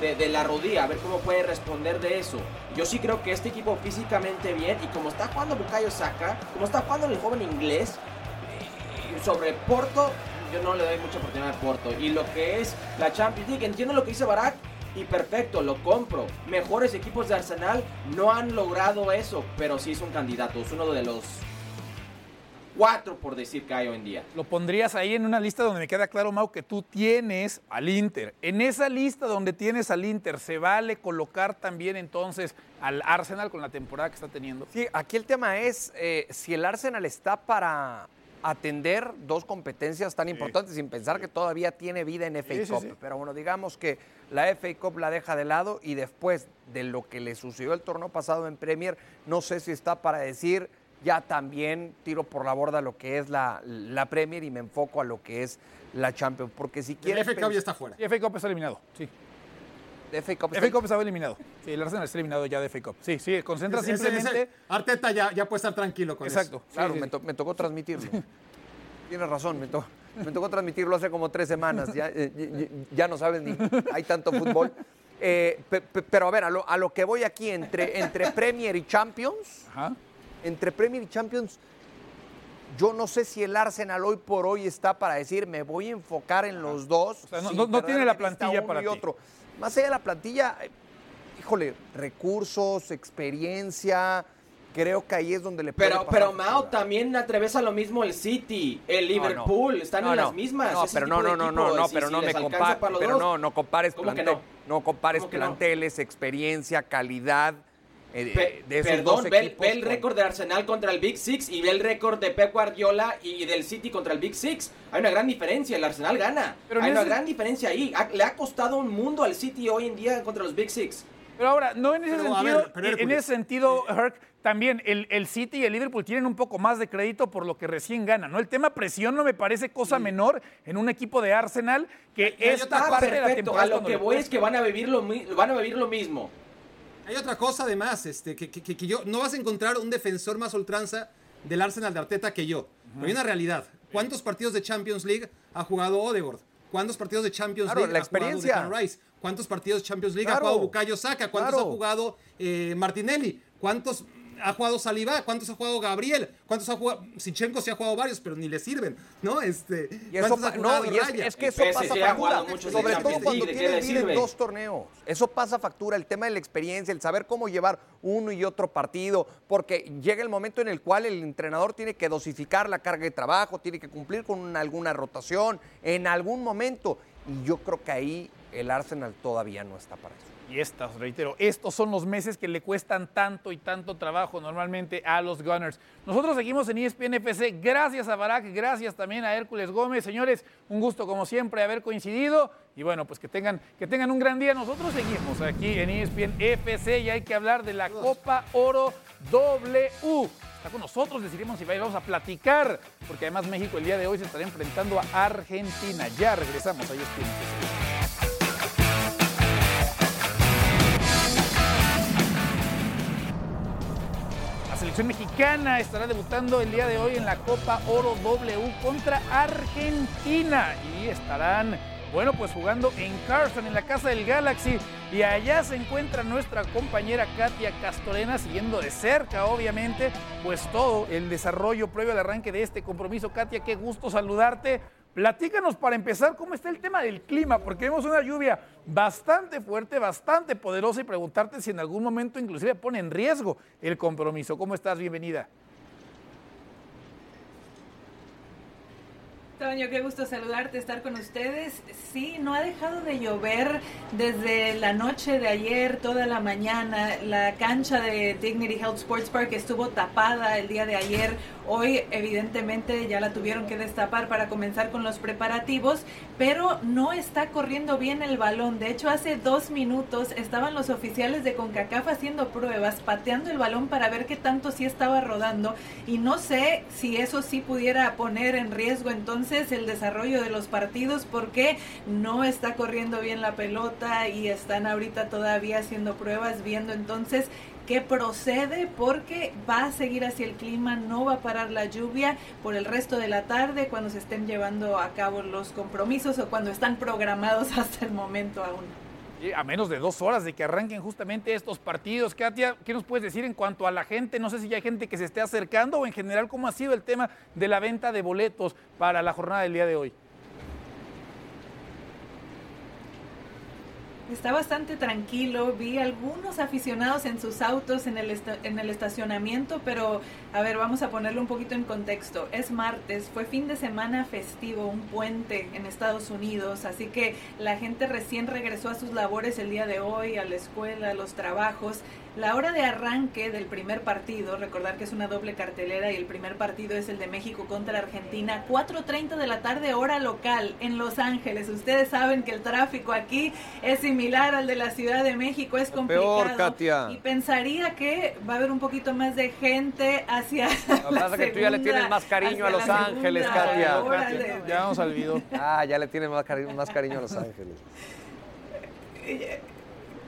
de la rodilla, a ver cómo puede responder de eso. Yo sí creo que este equipo físicamente bien, y como está jugando Bukayo Saka, como está jugando el joven inglés, sobre Porto, yo no le doy mucha oportunidad al Porto. Y lo que es la Champions League, entiendo lo que dice Barak y perfecto, lo compro. Mejores equipos de Arsenal no han logrado eso, pero sí es un candidato, es uno de los 4, por decir, que hay hoy en día. Lo pondrías ahí en una lista donde me queda claro, Mau, que tú tienes al Inter. En esa lista donde tienes al Inter, ¿se vale colocar también entonces al Arsenal con la temporada que está teniendo? Sí, aquí el tema es si el Arsenal está para atender dos competencias tan importantes, sin pensar que todavía tiene vida en FA Cup. Sí. Pero bueno, digamos que la FA Cup la deja de lado, y después de lo que le sucedió el torneo pasado en Premier, no sé si está para decir, ya también tiro por la borda lo que es la Premier y me enfoco a lo que es la Champions. Porque si quieres... El FA Cup ya está fuera. El FA Cup está eliminado, sí. FA Cup estaba eliminado. Sí, el Arsenal está eliminado ya de FA Cup. Sí, concentra simplemente... Arteta ya puede estar tranquilo con eso. Exacto. Claro, sí. Me tocó transmitirlo. Tienes razón, me tocó transmitirlo hace como 3 semanas. Ya no sabes ni... Hay tanto fútbol. Pero a ver, a lo que voy aquí, entre Premier y Champions, ajá. Entre Premier y Champions, yo no sé si el Arsenal hoy por hoy está para decir, me voy a enfocar en los dos. O sea, no tiene la plantilla para ti. Otro. Más allá de la plantilla, recursos, experiencia, creo que ahí es donde le puede pasar. Pero Mao, también atraviesa lo mismo el City, el Liverpool, están en las mismas. No, pero no compares plantel, no compares planteles, experiencia, calidad. Ve el récord de Arsenal contra el Big Six y ve el récord de Pep Guardiola y del City contra el Big Six. Hay una gran diferencia, el Arsenal gana. Pero hay una gran diferencia ahí. Le ha costado un mundo al City hoy en día contra los Big Six. Pero ahora, no en ese sentido, en ese sentido, Herc, también el City y el Liverpool tienen un poco más de crédito por lo que recién ganan, ¿no? El tema presión no me parece cosa menor en un equipo de Arsenal que esta parte de la temporada. A lo que voy es que van a vivir lo mismo. Hay otra cosa además, que yo no vas a encontrar un defensor más ultranza del Arsenal de Arteta que yo. Uh-huh. Pero hay una realidad. ¿Cuántos partidos de Champions League ha jugado Odegaard? ¿Cuántos partidos de Champions League ha jugado Declan Rice? ¿Cuántos partidos de Champions League ha jugado Bukayo Saka? ¿Cuántos ha jugado Martinelli? ¿Cuántos ha jugado Saliba? ¿Cuántos ha jugado Gabriel? ¿Cuántos ha jugado? Sinchenko sí ha jugado varios, pero ni le sirven, ¿no? Y eso eso pasa factura, sobre todo cuando tienes en dos torneos. Eso pasa factura, el tema de la experiencia, el saber cómo llevar uno y otro partido, porque llega el momento en el cual el entrenador tiene que dosificar la carga de trabajo, tiene que cumplir con alguna rotación en algún momento. Y yo creo que ahí el Arsenal todavía no está para eso. Y estas, reitero, estos son los meses que le cuestan tanto y tanto trabajo normalmente a los Gunners. Nosotros seguimos en ESPN FC. Gracias a Barak, gracias también a Hércules Gómez. Señores, un gusto como siempre haber coincidido. Y bueno, pues que tengan un gran día. Nosotros seguimos aquí en ESPN FC y hay que hablar de la Copa Oro W. Está con nosotros, decidiremos si vamos a platicar, porque además México el día de hoy se estará enfrentando a Argentina. Ya regresamos a ESPN FC. La selección mexicana estará debutando el día de hoy en la Copa Oro W contra Argentina y estarán, bueno, pues jugando en Carson, en la casa del Galaxy, y allá se encuentra nuestra compañera Katia Castorena siguiendo de cerca, obviamente, pues todo el desarrollo previo al arranque de este compromiso. Katia, qué gusto saludarte. Platícanos para empezar cómo está el tema del clima, porque vemos una lluvia bastante fuerte, bastante poderosa, y preguntarte si en algún momento inclusive pone en riesgo el compromiso. ¿Cómo estás? Bienvenida. Toño, qué gusto saludarte, estar con ustedes. Sí, no ha dejado de llover desde la noche de ayer, toda la mañana. La cancha de Dignity Health Sports Park estuvo tapada el día de ayer. Hoy, evidentemente, ya la tuvieron que destapar para comenzar con los preparativos, pero no está corriendo bien el balón. De hecho, hace 2 minutos estaban los oficiales de CONCACAF haciendo pruebas, pateando el balón para ver qué tanto sí estaba rodando, y no sé si eso sí pudiera poner en riesgo entonces el desarrollo de los partidos, porque no está corriendo bien la pelota y están ahorita todavía haciendo pruebas, viendo entonces que procede, porque va a seguir hacia el clima, no va a parar la lluvia por el resto de la tarde cuando se estén llevando a cabo los compromisos o cuando están programados hasta el momento aún. Y a menos de 2 horas de que arranquen justamente estos partidos, Katia, ¿qué nos puedes decir en cuanto a la gente? No sé si ya hay gente que se esté acercando o en general, ¿cómo ha sido el tema de la venta de boletos para la jornada del día de hoy? Está bastante tranquilo, vi algunos aficionados en sus autos en el estacionamiento, pero a ver, vamos a ponerlo un poquito en contexto. Es martes, fue fin de semana festivo, un puente en Estados Unidos, así que la gente recién regresó a sus labores el día de hoy, a la escuela, a los trabajos. La hora de arranque del primer partido, recordar que es una doble cartelera y el primer partido es el de México contra Argentina, 4:30 de la tarde, hora local, en Los Ángeles. Ustedes saben que el tráfico aquí es similar al de la Ciudad de México, es complicado. Peor, Katia. Y pensaría que va a haber un poquito más de gente hacia la segunda. Que tú ya le tienes más cariño a Los Ángeles, Katia. Ya nos olvidó. Ya le tienes más cariño a Los Ángeles.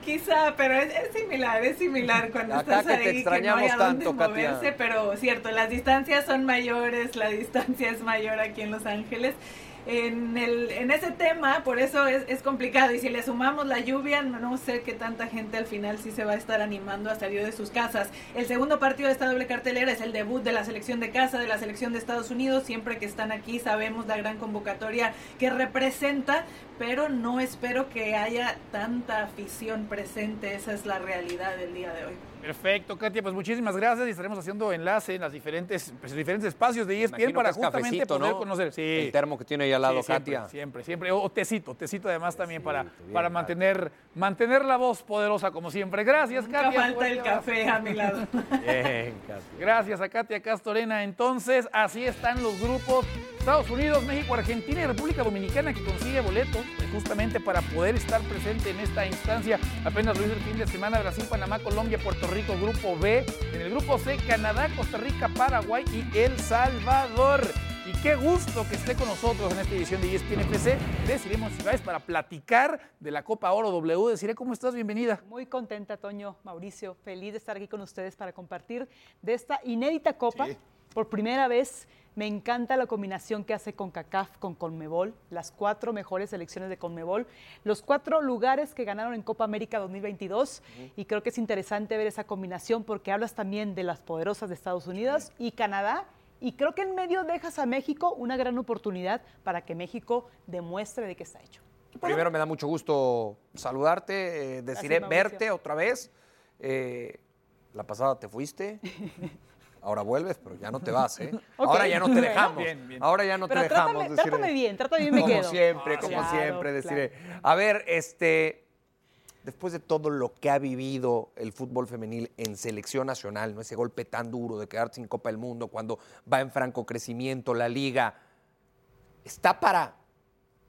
Quizá, pero es similar cuando acá estás ahí, extrañamos que no hay a dónde moverse, Katia. Pero cierto, las distancias son mayores, la distancia es mayor aquí en Los Ángeles. En ese tema, por eso es complicado, y si le sumamos la lluvia, no sé qué tanta gente al final sí se va a estar animando a salir de sus casas. El segundo partido de esta doble cartelera es el debut de la selección de casa, de la selección de Estados Unidos. Siempre que están aquí sabemos la gran convocatoria que representa, pero no espero que haya tanta afición presente, esa es la realidad del día de hoy. Perfecto, Katia, pues muchísimas gracias y estaremos haciendo enlace en las diferentes espacios de ESPN para justamente poder, ¿no?, conocer. Sí. El termo que tiene ahí al lado, sí, siempre, Katia. Siempre. O tecito además también, sí, para mantener la voz poderosa como siempre. Gracias, Katia. Nunca falta el café a mi lado. Bien, Katia. Gracias a Katia Castorena. Entonces, así están los grupos. Estados Unidos, México, Argentina y República Dominicana, que consigue boletos justamente para poder estar presente en esta instancia. Apenas lo hizo el fin de semana, Brasil, Panamá, Colombia, Puerto Rico, Grupo B. En el Grupo C, Canadá, Costa Rica, Paraguay y El Salvador. Y qué gusto que esté con nosotros en esta edición de ESPN FC. Decidiremos si vais para platicar de la Copa Oro W. Deciré, ¿cómo estás? Bienvenida. Muy contenta, Toño, Mauricio. Feliz de estar aquí con ustedes para compartir de esta inédita Copa. Sí. Por primera vez Me encanta la combinación que hace CONCACAF con CONMEBOL, las 4 mejores selecciones de CONMEBOL, los 4 lugares que ganaron en Copa América 2022, y creo que es interesante ver esa combinación porque hablas también de las poderosas de Estados Unidos y Canadá, y creo que en medio dejas a México una gran oportunidad para que México demuestre de qué está hecho. Primero, me da mucho gusto saludarte, deciré verte otra vez. La pasada te fuiste, ahora vuelves, pero ya no te vas, ¿eh? Okay. Ahora ya no te dejamos. Bien, bien. Ahora ya no pero te trátame, dejamos. Trátame bien, me como quedo. Siempre, como claro, siempre, deciré. Claro. A ver, después de todo lo que ha vivido el fútbol femenil en selección nacional, ¿no? Ese golpe tan duro de quedar sin Copa del Mundo cuando va en franco crecimiento la liga, ¿está para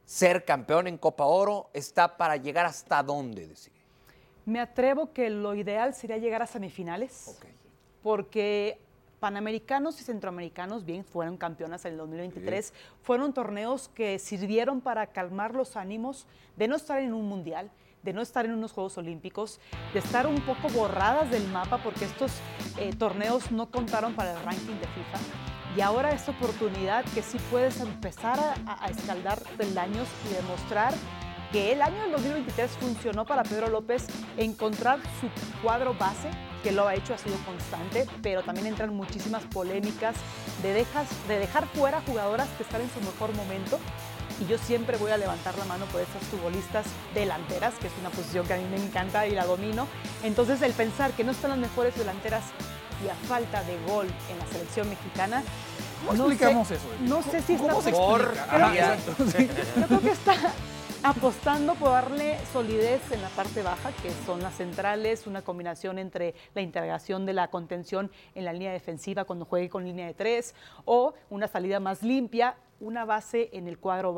ser campeón en Copa Oro? ¿Está para llegar hasta dónde? Me atrevo que lo ideal sería llegar a semifinales, okay, porque panamericanos y centroamericanos bien fueron campeonas en el 2023, bien, fueron torneos que sirvieron para calmar los ánimos de no estar en un mundial, de no estar en unos Juegos Olímpicos, de estar un poco borradas del mapa porque estos torneos no contaron para el ranking de FIFA. Y ahora esta oportunidad que sí puedes empezar a escaldar peldaños y demostrar que el año del 2023 funcionó para Pedro López encontrar su cuadro base, que lo ha hecho, ha sido constante, pero también entran muchísimas polémicas de dejar fuera jugadoras que están en su mejor momento. Y yo siempre voy a levantar la mano por estas futbolistas delanteras, que es una posición que a mí me encanta y la domino. Entonces, el pensar que no están las mejores delanteras y a falta de gol en la selección mexicana. ¿Cómo explicamos eso? No sé si está... Yo creo que está apostando por darle solidez en la parte baja, que son las centrales, una combinación entre la integración de la contención en la línea defensiva cuando juegue con línea de 3, o una salida más limpia, una base en el cuadro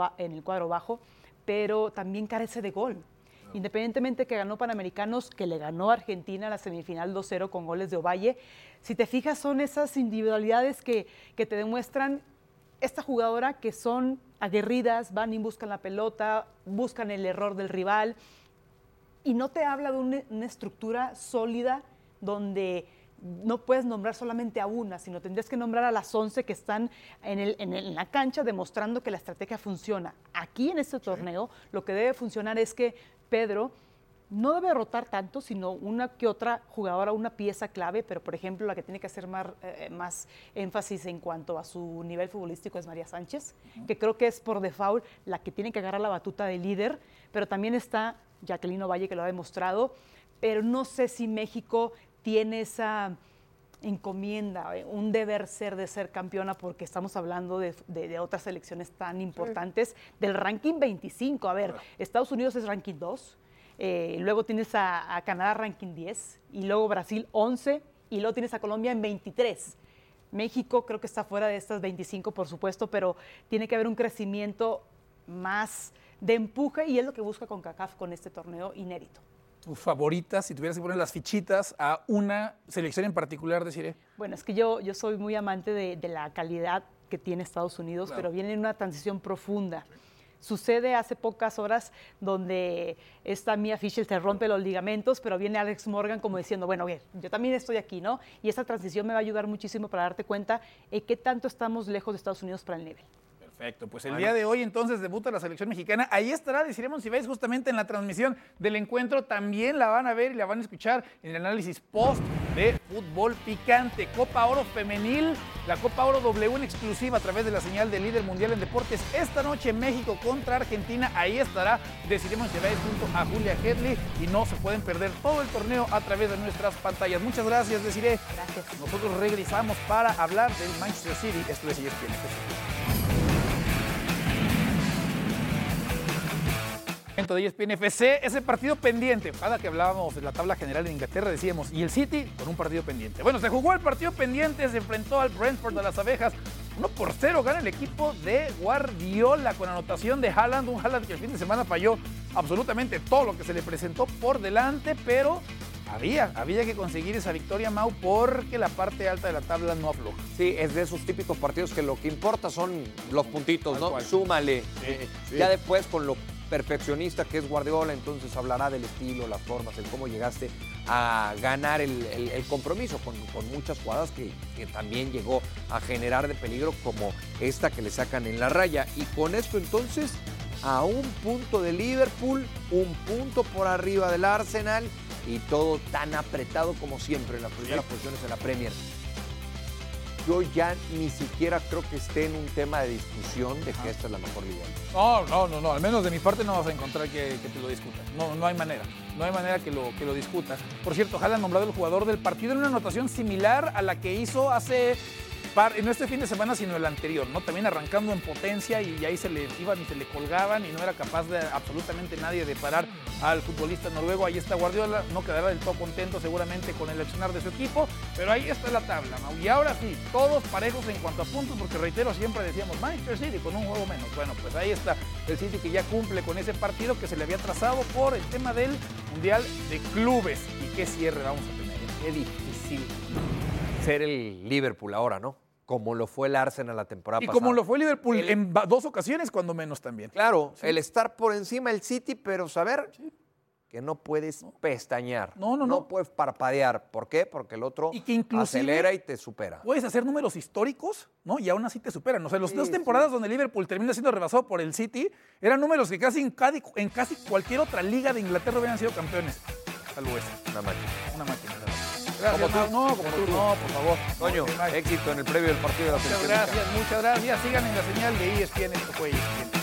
bajo, pero también carece de gol. Independientemente que ganó Panamericanos, que le ganó a Argentina la semifinal 2-0 con goles de Ovalle, si te fijas son esas individualidades que te demuestran esta jugadora que son aguerridas, van y buscan la pelota, buscan el error del rival y no te habla de una estructura sólida donde no puedes nombrar solamente a una, sino tendrías que nombrar a las 11 que están en la cancha demostrando que la estrategia funciona. Aquí en este torneo lo que debe funcionar es que Pedro no debe rotar tanto, sino una que otra jugadora, una pieza clave, pero por ejemplo la que tiene que hacer más énfasis en cuanto a su nivel futbolístico es María Sánchez, que creo que es por default la que tiene que agarrar la batuta de líder, pero también está Jacqueline Ovalle, que lo ha demostrado, pero no sé si México tiene esa encomienda, un deber ser de ser campeona, porque estamos hablando de otras selecciones tan importantes, del ranking 25. A ver, Estados Unidos es ranking 2, luego tienes a Canadá ranking 10, y luego Brasil 11, y luego tienes a Colombia en 23. México creo que está fuera de estas 25, por supuesto, pero tiene que haber un crecimiento más de empuje, y es lo que busca CONCACAF con este torneo inédito. ¿Tus favoritas, si tuvieras que poner las fichitas a una selección en particular, deciré? Bueno, es que yo soy muy amante de la calidad que tiene Estados Unidos, claro, pero viene en una transición profunda. Sucede hace pocas horas donde esta Mia Fischel se rompe los ligamentos, pero viene Alex Morgan como diciendo, bueno, bien, yo también estoy aquí, ¿no? Y esa transición me va a ayudar muchísimo para darte cuenta de qué tanto estamos lejos de Estados Unidos para el nivel. Perfecto, pues el día de hoy entonces debuta la selección mexicana. Ahí estará, deciremos si veis justamente en la transmisión del encuentro. También la van a ver y la van a escuchar en el análisis post de Fútbol Picante. Copa Oro Femenil, la Copa Oro W en exclusiva a través de la señal de Líder Mundial en Deportes. Esta noche México contra Argentina. Ahí estará, deciremos si veis junto a Julia Hedley. Y no se pueden perder todo el torneo a través de nuestras pantallas. Muchas gracias, Desiree. Gracias. Nosotros regresamos para hablar del Manchester City. Esto es ESPN. De ESPN FC, ese partido pendiente. Cada que hablábamos de la tabla general en Inglaterra decíamos, y el City con un partido pendiente. Bueno, se jugó el partido pendiente, se enfrentó al Brentford de las abejas. 1-0 gana el equipo de Guardiola con anotación de Haaland. Un Haaland que el fin de semana falló absolutamente todo lo que se le presentó por delante, pero había que conseguir esa victoria, Mau, porque la parte alta de la tabla no afloja. Sí, es de esos típicos partidos que lo que importa son los puntitos, ¿no? Súmale. Sí. Ya después con lo perfeccionista que es Guardiola, entonces hablará del estilo, las formas, el cómo llegaste a ganar el compromiso con muchas jugadas que también llegó a generar de peligro, como esta que le sacan en la raya. Y con esto entonces a un punto de Liverpool, un punto por arriba del Arsenal, y todo tan apretado como siempre en las primeras posiciones de la Premier. Yo ya ni siquiera creo que esté en un tema de discusión de que esta es la mejor liga. No. Al menos de mi parte no vas a encontrar que te lo discutas. No hay manera. No hay manera que lo discutas. Por cierto, Haaland nombrado el jugador del partido en una anotación similar a la que hizo hace... no este fin de semana, sino el anterior, ¿no? También arrancando en potencia y ahí se le iban y se le colgaban y no era capaz de absolutamente nadie de parar al futbolista noruego. Ahí está Guardiola, no quedará del todo contento seguramente con el accionar de su equipo, pero ahí está la tabla, Mau. Y ahora sí, todos parejos en cuanto a puntos, porque reitero, siempre decíamos Manchester City con un juego menos. Bueno, pues ahí está el City que ya cumple con ese partido que se le había trazado por el tema del Mundial de Clubes. Y qué cierre vamos a tener, qué difícil ser el Liverpool ahora, ¿no? Como lo fue el Arsenal la temporada pasada. Y como lo fue Liverpool en dos ocasiones, cuando menos también. Claro, sí. El estar por encima del City, pero saber que no puedes pestañear. No puedes parpadear. ¿Por qué? Porque el otro y que acelera y te supera. Puedes hacer números históricos, ¿no? Y aún así te superan. O sea, las dos temporadas donde Liverpool termina siendo rebasado por el City, eran números que casi en cualquier otra liga de Inglaterra hubieran sido campeones. Salvo esa. Una máquina. Gracias, como tú. No, por favor. Toño, éxito en el previo del partido de la selección. Muchas gracias. Sigan en la señal de ESPN. Esto fue ESPN.